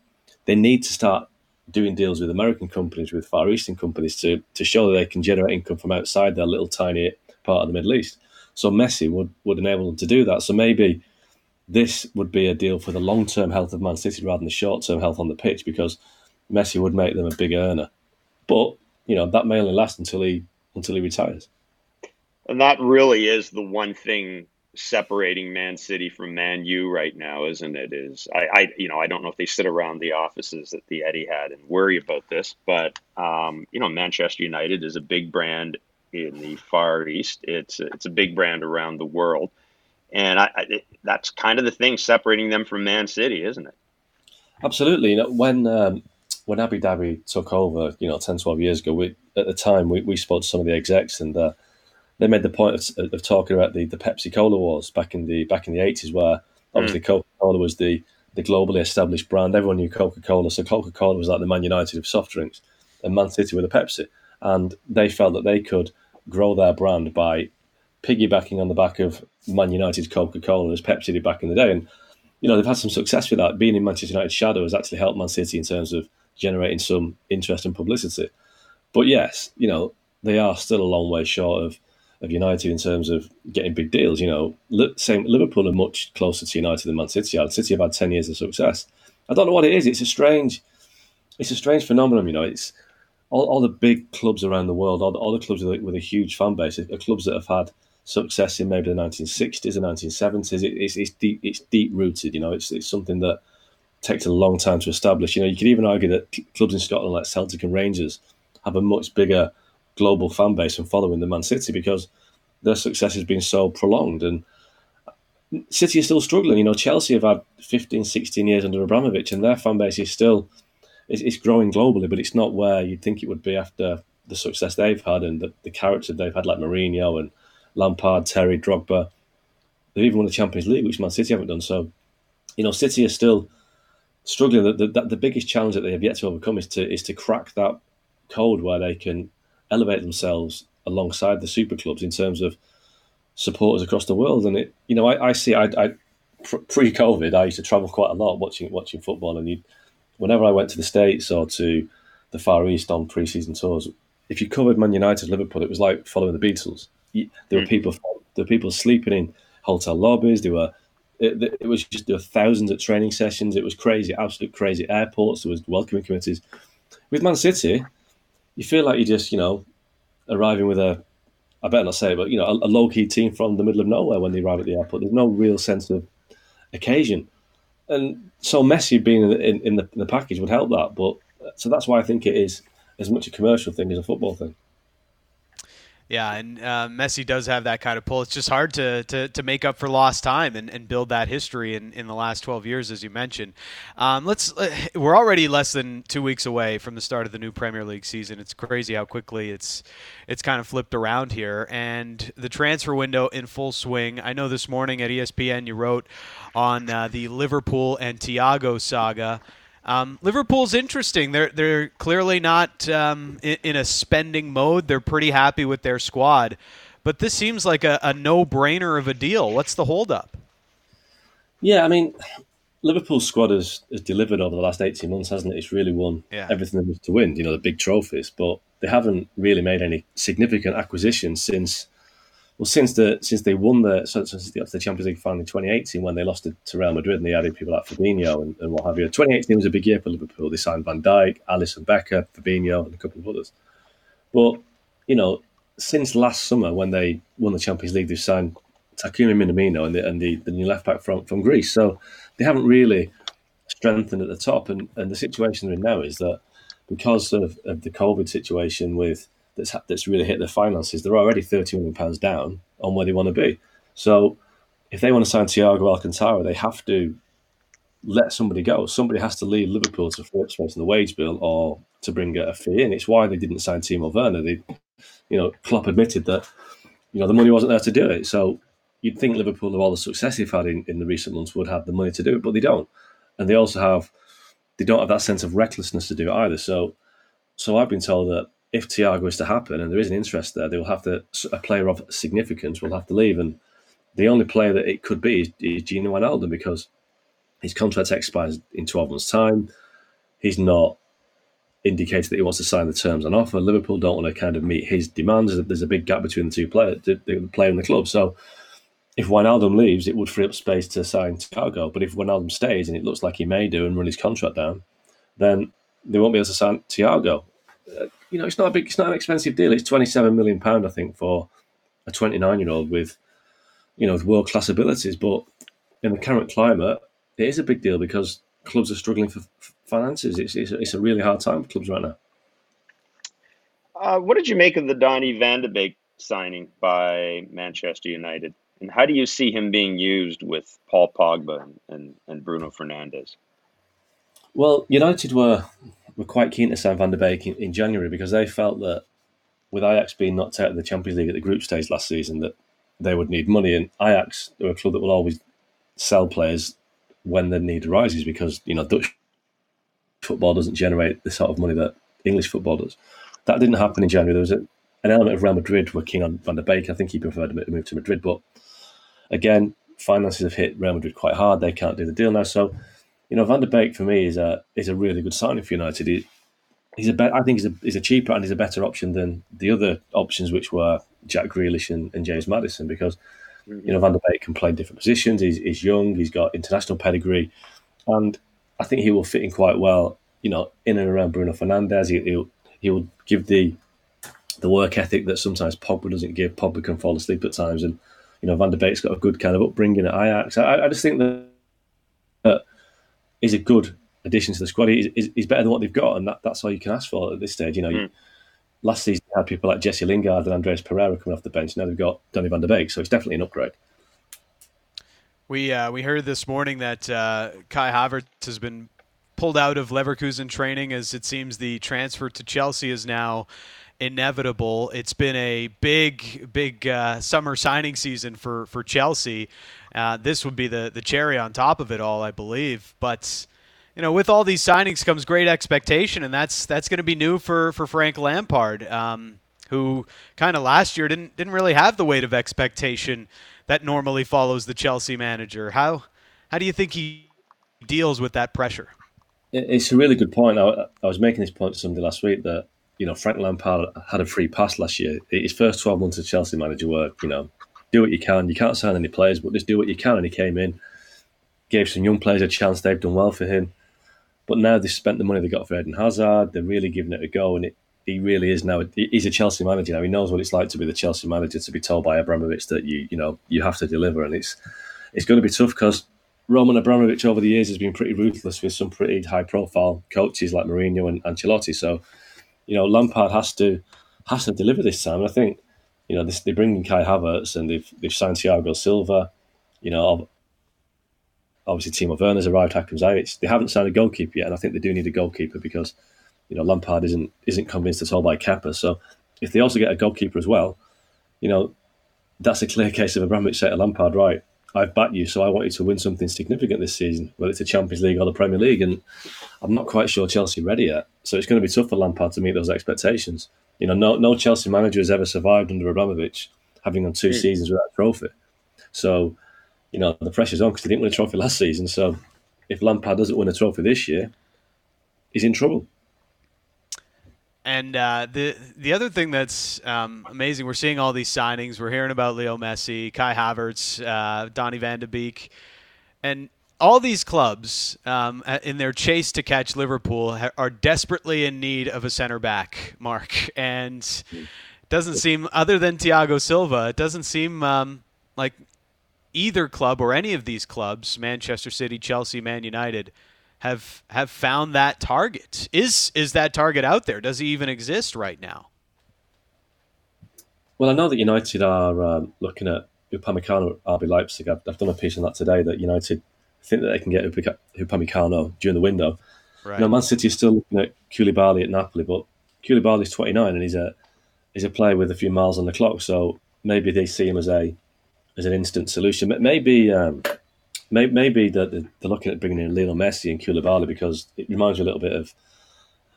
They need to start doing deals with American companies, with Far Eastern companies, to to show that they can generate income from outside their little tiny part of the Middle East. So Messi would would enable them to do that. So maybe. This would be a deal for the long-term health of Man City rather than the short-term health on the pitch, because Messi would make them a big earner. But, you know, that may only last until he until he retires. And that really is the one thing separating Man City from Man U right now, isn't it? Is I, I you know, I don't know if they sit around the offices at the Etihad and worry about this, but, um, you know, Manchester United is a big brand in the Far East. It's, it's a big brand around the world. And I, I, it, that's kind of the thing separating them from Man City, isn't it? Absolutely. You know, when um, when Abu Dhabi took over, you know, ten, twelve years ago, we, at the time we, we spoke to some of the execs, and uh, they made the point of, of talking about the, the Pepsi Cola wars back in the back in the eighties, where obviously mm. Coca Cola was the, the globally established brand. Everyone knew Coca Cola, so Coca Cola was like the Man United of soft drinks, and Man City were the Pepsi. And they felt that they could grow their brand by piggybacking on the back of Man United's Coca-Cola, as Pepsi did back in the day. And, you know, they've had some success with that. Being in Manchester United's shadow has actually helped Man City in terms of generating some interest and publicity. But yes, you know, they are still a long way short of, of United in terms of getting big deals. You know, same, Liverpool are much closer to United than Man City are. City have had ten years of success. I don't know what it is. It's a strange, it's a strange phenomenon, you know. It's all, all the big clubs around the world, all the, all the clubs with a, with a huge fan base, are clubs that have had success in maybe the nineteen sixties or nineteen seventies. It, it's it's deep it's deep rooted. You know, it's it's something that takes a long time to establish. You know, you could even argue that clubs in Scotland like Celtic and Rangers have a much bigger global fan base and following than Man City, because their success has been so prolonged. And City is still struggling. You know, Chelsea have had fifteen, sixteen years under Abramovich, and their fan base is still it's, it's growing globally, but it's not where you'd think it would be after the success they've had and the, the character they've had, like Mourinho and Lampard, Terry, Drogba. They've even won the Champions League, which Man City haven't done. So, you know, City are still struggling. The, the, the biggest challenge that they have yet to overcome is to is to crack that code where they can elevate themselves alongside the super clubs in terms of supporters across the world. And it, you know, I, I see, I, I pre-COVID, I used to travel quite a lot watching watching football. And you, whenever I went to the States or to the Far East on pre-season tours, if you covered Man United, Liverpool, it was like following the Beatles. There were people, there were people sleeping in hotel lobbies. There were, it, it was just there were thousands at training sessions. It was crazy, absolute crazy. Airports, there was welcoming committees. With Man City, you feel like you're just, you know, arriving with a, I better not say it, but, you know, a, a low-key team from the middle of nowhere when they arrive at the airport. There's no real sense of occasion. And so Messi being in, in, in, the, in the package would help that. But so that's why I think it is as much a commercial thing as a football thing. Yeah, and uh, Messi does have that kind of pull. It's just hard to to, to make up for lost time and, and build that history in, in the last twelve years, as you mentioned. Um, let's we're already less than two weeks away from the start of the new Premier League season. It's crazy how quickly it's it's kind of flipped around here, and the transfer window in full swing. I know this morning at E S P N you wrote on uh, the Liverpool and Thiago saga. Um, Liverpool's interesting. They're they're clearly not um, in, in a spending mode. They're pretty happy with their squad, but this seems like a, a no-brainer of a deal. What's the holdup? Yeah, I mean, Liverpool's squad has, has delivered over the last eighteen months, hasn't it? It's really won yeah. everything there was to win. You know, the big trophies, but they haven't really made any significant acquisitions since well since the since they won the since the Champions League final in twenty eighteen, when they lost to, to Real Madrid and they added people like Fabinho and, and what have you. twenty eighteen was a big year for Liverpool. They signed Van Dijk, Alisson Becker, Fabinho, and a couple of others. But you know, since last summer when they won the Champions League, they've signed Takumi Minamino and the and the, the new left back from from Greece. So they haven't really strengthened at the top. And, and the situation they're in now is that because of, of the COVID situation with that's that's really hit their finances, they're already thirty million pounds down on where they want to be. So if they want to sign Thiago Alcantara, they have to let somebody go. Somebody has to leave Liverpool to free up space in the wage bill or to bring a fee in. It's why they didn't sign Timo Werner. They, you know, Klopp admitted that, you know, the money wasn't there to do it. So you'd think Liverpool, of all the success they've had in, in the recent months, would have the money to do it, but they don't. And they also have, they don't have that sense of recklessness to do it either. So, so I've been told that if Thiago is to happen and there is an interest there, they will have to, a player of significance will have to leave. And the only player that it could be is, is Gino Wijnaldum, because his contract expires in twelve months' time. He's not indicated that he wants to sign the terms on offer. Liverpool don't want to kind of meet his demands. There's a big gap between the two players, the player and the club. So if Wijnaldum leaves, it would free up space to sign Thiago. But if Wijnaldum stays, and it looks like he may do and run his contract down, then they won't be able to sign Thiago. You know, it's not a big, it's not an expensive deal. It's twenty-seven million pounds, I think, for a twenty-nine-year-old with, you know, with world-class abilities. But in the current climate, it is a big deal because clubs are struggling for finances. It's it's, it's a really hard time for clubs right now. Uh, what did you make of the Donny van de Beek signing by Manchester United? And how do you see him being used with Paul Pogba and, and, and Bruno Fernandes? Well, United were... were quite keen to sign Van de Beek in, in January because they felt that with Ajax being knocked out of the Champions League at the group stage last season, that they would need money. And Ajax are a club that will always sell players when the need arises because, you know, Dutch football doesn't generate the sort of money that English football does. That didn't happen in January. There was a, an element of Real Madrid were keen on Van de Beek. I think he preferred to move to Madrid. But again, finances have hit Real Madrid quite hard. They can't do the deal now. So, you know, Van de Beek for me is a is a really good signing for United. He, he's a be- I think he's a he's a cheaper and he's a better option than the other options, which were Jack Grealish and, and James Maddison, because you know Van de Beek can play different positions. He's he's young. He's got international pedigree, and I think he will fit in quite well. You know, in and around Bruno Fernandes, he he'll, he'll give the the work ethic that sometimes Pogba doesn't give. Pogba can fall asleep at times, and you know Van de Beek's got a good kind of upbringing at Ajax. I, I just think that uh, he's a good addition to the squad. He, he's, he's better than what they've got, and that, that's all you can ask for at this stage. You know, mm. you, last season they had people like Jesse Lingard and Andres Pereira coming off the bench. Now they've got Donny van de Beek, so it's definitely an upgrade. We uh, we heard this morning that uh, Kai Havertz has been pulled out of Leverkusen training, as it seems the transfer to Chelsea is now inevitable. It's been a big, big uh, summer signing season for, for Chelsea. Uh, this would be the, the cherry on top of it all, I believe. But, you know, with all these signings comes great expectation, and that's that's going to be new for, for Frank Lampard, um, who kind of last year didn't didn't really have the weight of expectation that normally follows the Chelsea manager. How how do you think he deals with that pressure? It's a really good point. I, I was making this point to somebody last week that, you know, Frank Lampard had a free pass last year. His first twelve months as Chelsea manager were, you know, do what you can. You can't sign any players, but just do what you can. And he came in, gave some young players a chance. They've done well for him. But now they've spent the money they got for Eden Hazard. They're really giving it a go. And it, he really is now. He's a Chelsea manager now. He knows what it's like to be the Chelsea manager, to be told by Abramovich that you, you know, you have to deliver. And it's it's going to be tough because Roman Abramovich over the years has been pretty ruthless with some pretty high-profile coaches like Mourinho and Ancelotti. So, you know, Lampard has to has to deliver this time. And I think, you know, this, they bring in Kai Havertz and they've they've signed Thiago Silva. You know, obviously Timo Werner's arrived. Hakim Ziyech. They haven't signed a goalkeeper yet, and I think they do need a goalkeeper because, you know, Lampard isn't isn't convinced at all by Kepa. So, if they also get a goalkeeper as well, you know, that's a clear case of Abramovich saying to Lampard, right, I've backed you, so I want you to win something significant this season, whether it's the Champions League or the Premier League, and I'm not quite sure Chelsea are ready yet. So it's going to be tough for Lampard to meet those expectations. You know, no no Chelsea manager has ever survived under Abramovich, having won two mm. seasons without a trophy. So, you know, the pressure's on because he didn't win a trophy last season. So if Lampard doesn't win a trophy this year, he's in trouble. And uh, the the other thing that's um, amazing, we're seeing all these signings. We're hearing about Leo Messi, Kai Havertz, uh, Donny van de Beek. And all these clubs, um, in their chase to catch Liverpool, ha- are desperately in need of a center back, Mark. And it doesn't seem, other than Thiago Silva, it doesn't seem um, like either club or any of these clubs, Manchester City, Chelsea, Man United, have have found that target. Is is that target out there? Does he even exist right now? Well, I know that United are um, looking at Upamecano at R B Leipzig. I've, I've done a piece on that today that United think that they can get Upamecano during the window. Right. You know, Man City is still looking at Koulibaly at Napoli, but Koulibaly's twenty-nine and he's a he's a player with a few miles on the clock, so maybe they see him as a as an instant solution. But maybe... Um, Maybe they're looking at bringing in Lionel Messi and Koulibaly because it reminds me a little bit of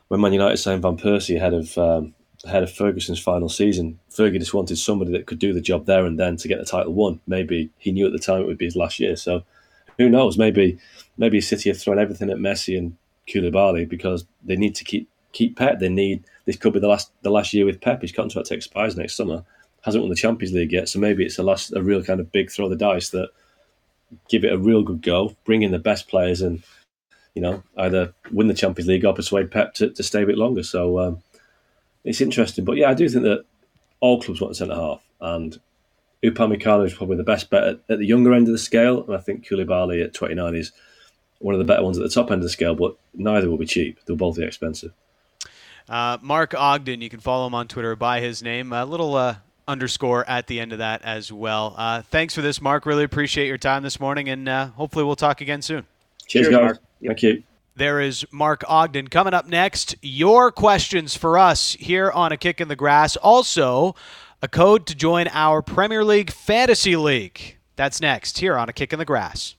when Man United signed Van Persie ahead of um, ahead of Ferguson's final season. Fergie just wanted somebody that could do the job there and then to get the title won. Maybe he knew at the time it would be his last year. So who knows? Maybe maybe City have thrown everything at Messi and Koulibaly because they need to keep keep Pep. They need this could be the last the last year with Pep. His contract expires next summer. Hasn't won the Champions League yet, so maybe it's a last a real kind of big throw of the dice that. Give it a real good go, bring in the best players and, you know, either win the Champions League or persuade Pep to, to stay a bit longer. So um, it's interesting. But yeah, I do think that all clubs want a centre-half and Upamecano is probably the best bet at, at the younger end of the scale. And I think Koulibaly at twenty-nine is one of the better ones at the top end of the scale, but neither will be cheap. They'll both be expensive. Uh, Mark Ogden, you can follow him on Twitter by his name. A little... Uh... underscore at the end of that as well. Uh, thanks for this, Mark. Really appreciate your time this morning, and uh, hopefully we'll talk again soon. Cheers, Cheers Mark. Thank you. There is Mark Ogden. Coming up next, your questions for us here on A Kick in the Grass. Also, a code to join our Premier League Fantasy League. That's next here on A Kick in the Grass.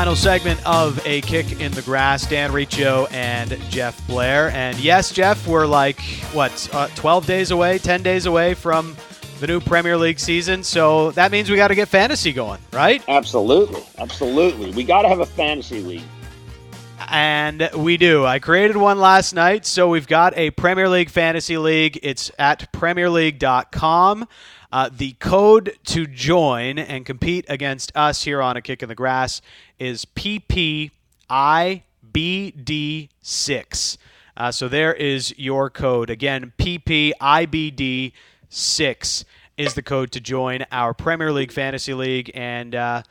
Final segment of A Kick in the Grass, Dan Riccio and Jeff Blair. And yes, Jeff, we're like, what, uh, twelve days away, ten days away from the new Premier League season. So that means we got to get fantasy going, right? Absolutely. Absolutely. We got to have a fantasy league. And we do. I created one last night. So we've got a Premier League Fantasy League. It's at premier league dot com. Uh, the code to join and compete against us here on A Kick in the Grass is P P I B. B D six. Uh, so there is your code. Again, P P I B D six is the code to join our Premier League Fantasy League, and uh,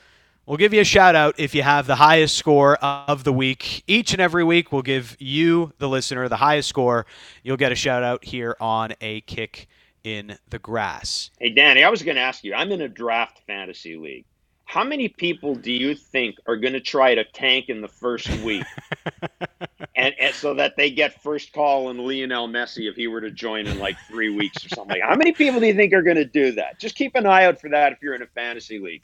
we'll give you a shout-out if you have the highest score of the week. Each and every week, we'll give you, the listener, the highest score. You'll get a shout-out here on A Kick in the Grass. Hey, Danny, I was going to ask you, I'm in a draft fantasy league. How many people do you think are going to try to tank in the first week and, and so that they get first call on Lionel Messi if he were to join in like three weeks or something? How many people do you think are going to do that? Just keep an eye out for that if you're in a fantasy league,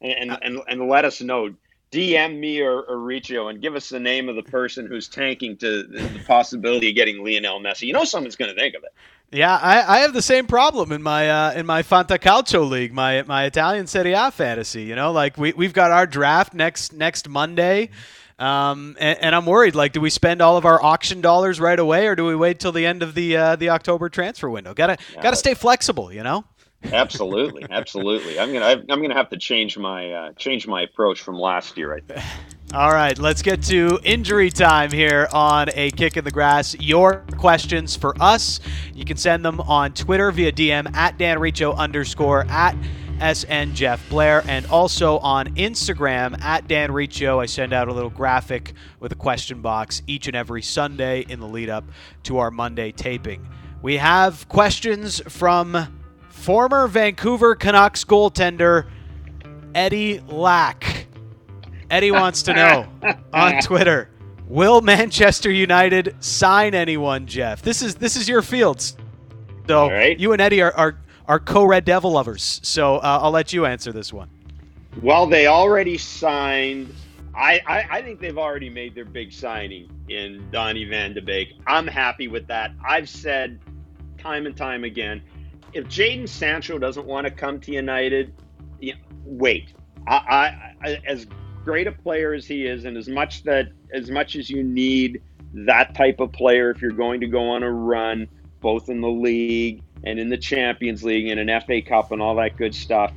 and and, and, and let us know. D M me or, or Riccio and give us the name of the person who's tanking to the possibility of getting Lionel Messi. You know someone's going to think of it. Yeah, I, I have the same problem in my uh, in my Fantacalcio league, my my Italian Serie A fantasy. You know, like we we've got our draft next next Monday, um, and, and I'm worried. Like, do we spend all of our auction dollars right away, or do we wait till the end of the uh, the October transfer window? Gotta yeah, gotta stay flexible, you know. Absolutely, absolutely. I'm gonna I'm gonna have to change my uh, change my approach from last year, I think. All right, let's get to injury time here on A Kick in the Grass. Your questions for us, you can send them on Twitter via D M at Dan Riccio underscore at S N Jeff Blair, and also on Instagram at Dan Riccio. I send out a little graphic with a question box each and every Sunday in the lead up to our Monday taping. We have questions from former Vancouver Canucks goaltender Eddie Lack. Eddie wants to know on Twitter, will Manchester United sign anyone, Jeff? This is this is your fields. So right. You and Eddie are, are, are co-Red Devil lovers, so uh, I'll let you answer this one. Well, they already signed. I, I, I think they've already made their big signing in Donny van de Beek. I'm happy with that. I've said time and time again, if Jadon Sancho doesn't want to come to United, you know, wait. I, I, I as great a player as he is, and as much that as much as you need that type of player if you're going to go on a run both in the league and in the Champions League and an F A Cup and all that good stuff,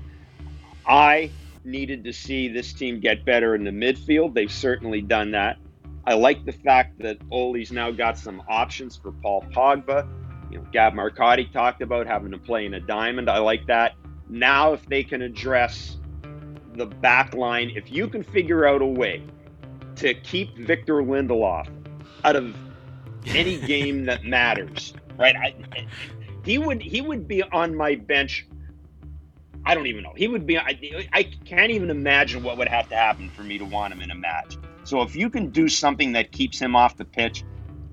I needed to see this team get better in the midfield. They've certainly done that. I like the fact that Ole's now got some options for Paul Pogba. You know, Gab Marcotti talked about having to play in a diamond. I like that. Now if they can address the back line, if you can figure out a way to keep Victor Lindelof out of any game that matters, right? I, he would he would be on my bench. I don't even know. He would be. I, I can't even imagine what would have to happen for me to want him in a match. So if you can do something that keeps him off the pitch,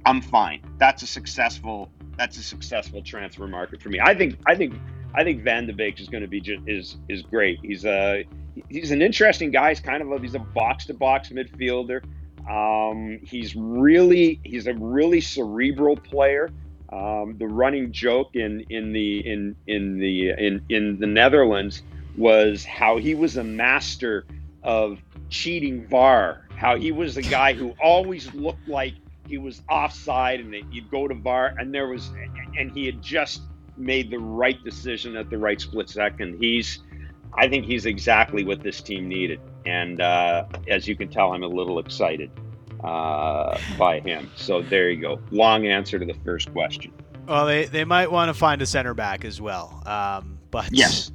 I'm fine. That's a successful. That's a successful transfer market for me. I think. I think. I think Van de Beek is going to be just, is is great. He's a he's an interesting guy. He's kind of a, he's a box to box midfielder. Um, he's really he's a really cerebral player. Um, the running joke in in the in in the in in the Netherlands was how he was a master of cheating V A R. How he was the guy who always looked like he was offside, and you'd go to V A R, and there was and he had just made the right decision at the right split second. He's, I think he's exactly what this team needed. And uh, as you can tell, I'm a little excited uh, by him. So there you go. Long answer to the first question. Well, they, they might want to find a center back as well. Um, but yes.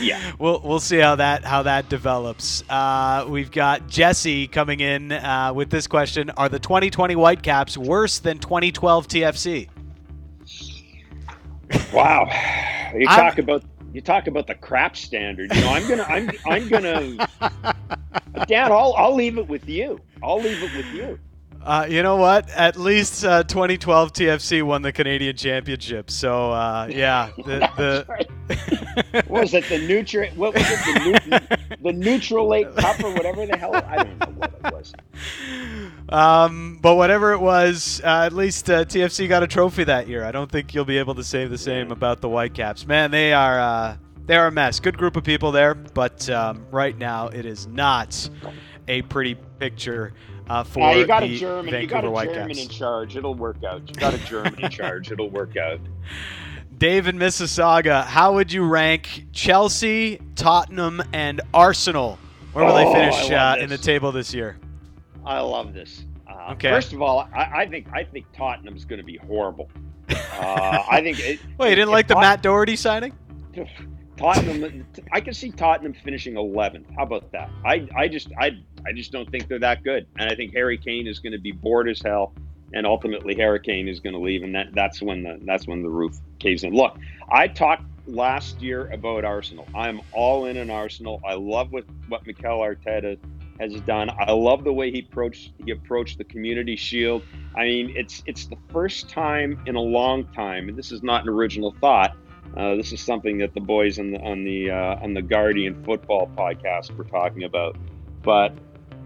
yeah, we'll we'll see how that how that develops. Uh, we've got Jesse coming in uh, with this question: are the twenty twenty Whitecaps worse than twenty twelve T F C? Wow, you talk I'm, about you talk about the crap standard. You know, I'm gonna, I'm, I'm gonna, Dan. I'll, I'll leave it with you. I'll leave it with you. Uh, you know what? At least uh, twenty twelve T F C won the Canadian Championship. So uh, yeah, the, the... Right. What was it? The neutral? What was it? The, neut- the neutral lake cup or whatever the hell? I don't know what it was. Um, but whatever it was, uh, at least uh, T F C got a trophy that year. I don't think you'll be able to say the same about the Whitecaps. Man, they are uh, they are a mess. Good group of people there, but um, right now it is not a pretty picture uh, for yeah, you got the a German, Vancouver you got a Whitecaps. German in charge. It'll work out. You got a German in charge. It'll work out. Dave in Mississauga, how would you rank Chelsea, Tottenham, and Arsenal? Where will oh, they finish uh, in the table this year? I love this. Uh, okay. First of all, I, I think I think Tottenham's going to be horrible. Uh, I think. It, Wait, you didn't like the Tot- Matt Doherty signing? Tottenham. I can see Tottenham finishing eleventh. How about that? I I just I I just don't think they're that good, and I think Harry Kane is going to be bored as hell, and ultimately Harry Kane is going to leave, and that, that's when the that's when the roof caves in. Look, I talked last year about Arsenal. I'm all in on Arsenal. I love what what Mikel Arteta has done. I love the way he approached he approached the Community Shield. I mean, it's it's the first time in a long time, and this is not an original thought. Uh, this is something that the boys on the on the uh, on the Guardian Football podcast were talking about, but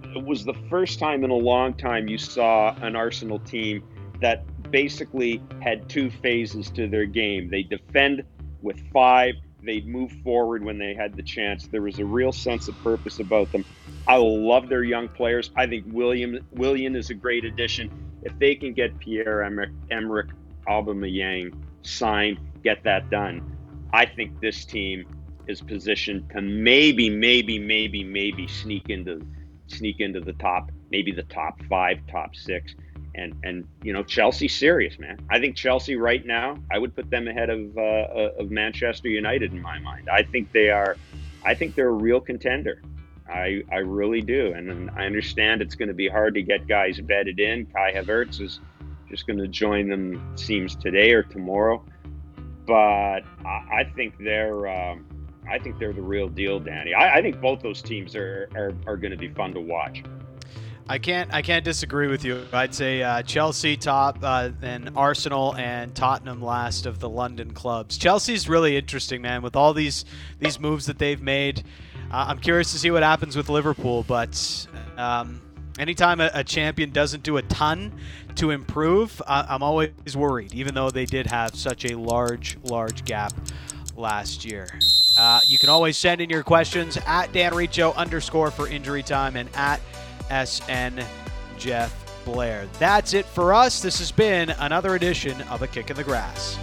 it was the first time in a long time you saw an Arsenal team that basically had two phases to their game. They defend with five. They'd move forward when they had the chance. There was a real sense of purpose about them. I love their young players. I think William William is a great addition. If they can get Pierre-Emerick Aubameyang signed, get that done, I think this team is positioned to maybe, maybe, maybe, maybe sneak into sneak into the top, maybe the top five, top six. And, and you know, Chelsea's serious, man. I think Chelsea right now, I would put them ahead of uh, of Manchester United in my mind. I think they are, I think they're a real contender. I I really do. And, and I understand it's going to be hard to get guys bedded in. Kai Havertz is just going to join them, seems today or tomorrow. But I, I think they're, um, I think they're the real deal, Danny. I, I think both those teams are are, are going to be fun to watch. I can't I can't disagree with you. I'd say uh, Chelsea top, uh, and Arsenal and Tottenham last of the London clubs. Chelsea's really interesting, man, with all these these moves that they've made. Uh, I'm curious to see what happens with Liverpool, but um, anytime a, a champion doesn't do a ton to improve, uh, I'm always worried, even though they did have such a large, large gap last year. Uh, you can always send in your questions at Dan Riccio underscore for injury time and at S N Jeff Blair. That's it for us. This has been another edition of A Kick in the Grass.